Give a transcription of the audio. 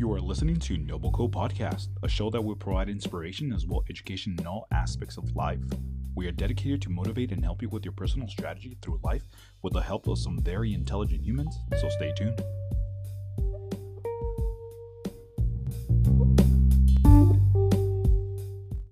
You are listening to Noble Co Podcast, a show that will provide inspiration as well as education in all aspects of life. We are dedicated to motivate and help you with your personal strategy through life with the help of some very intelligent humans, so stay tuned.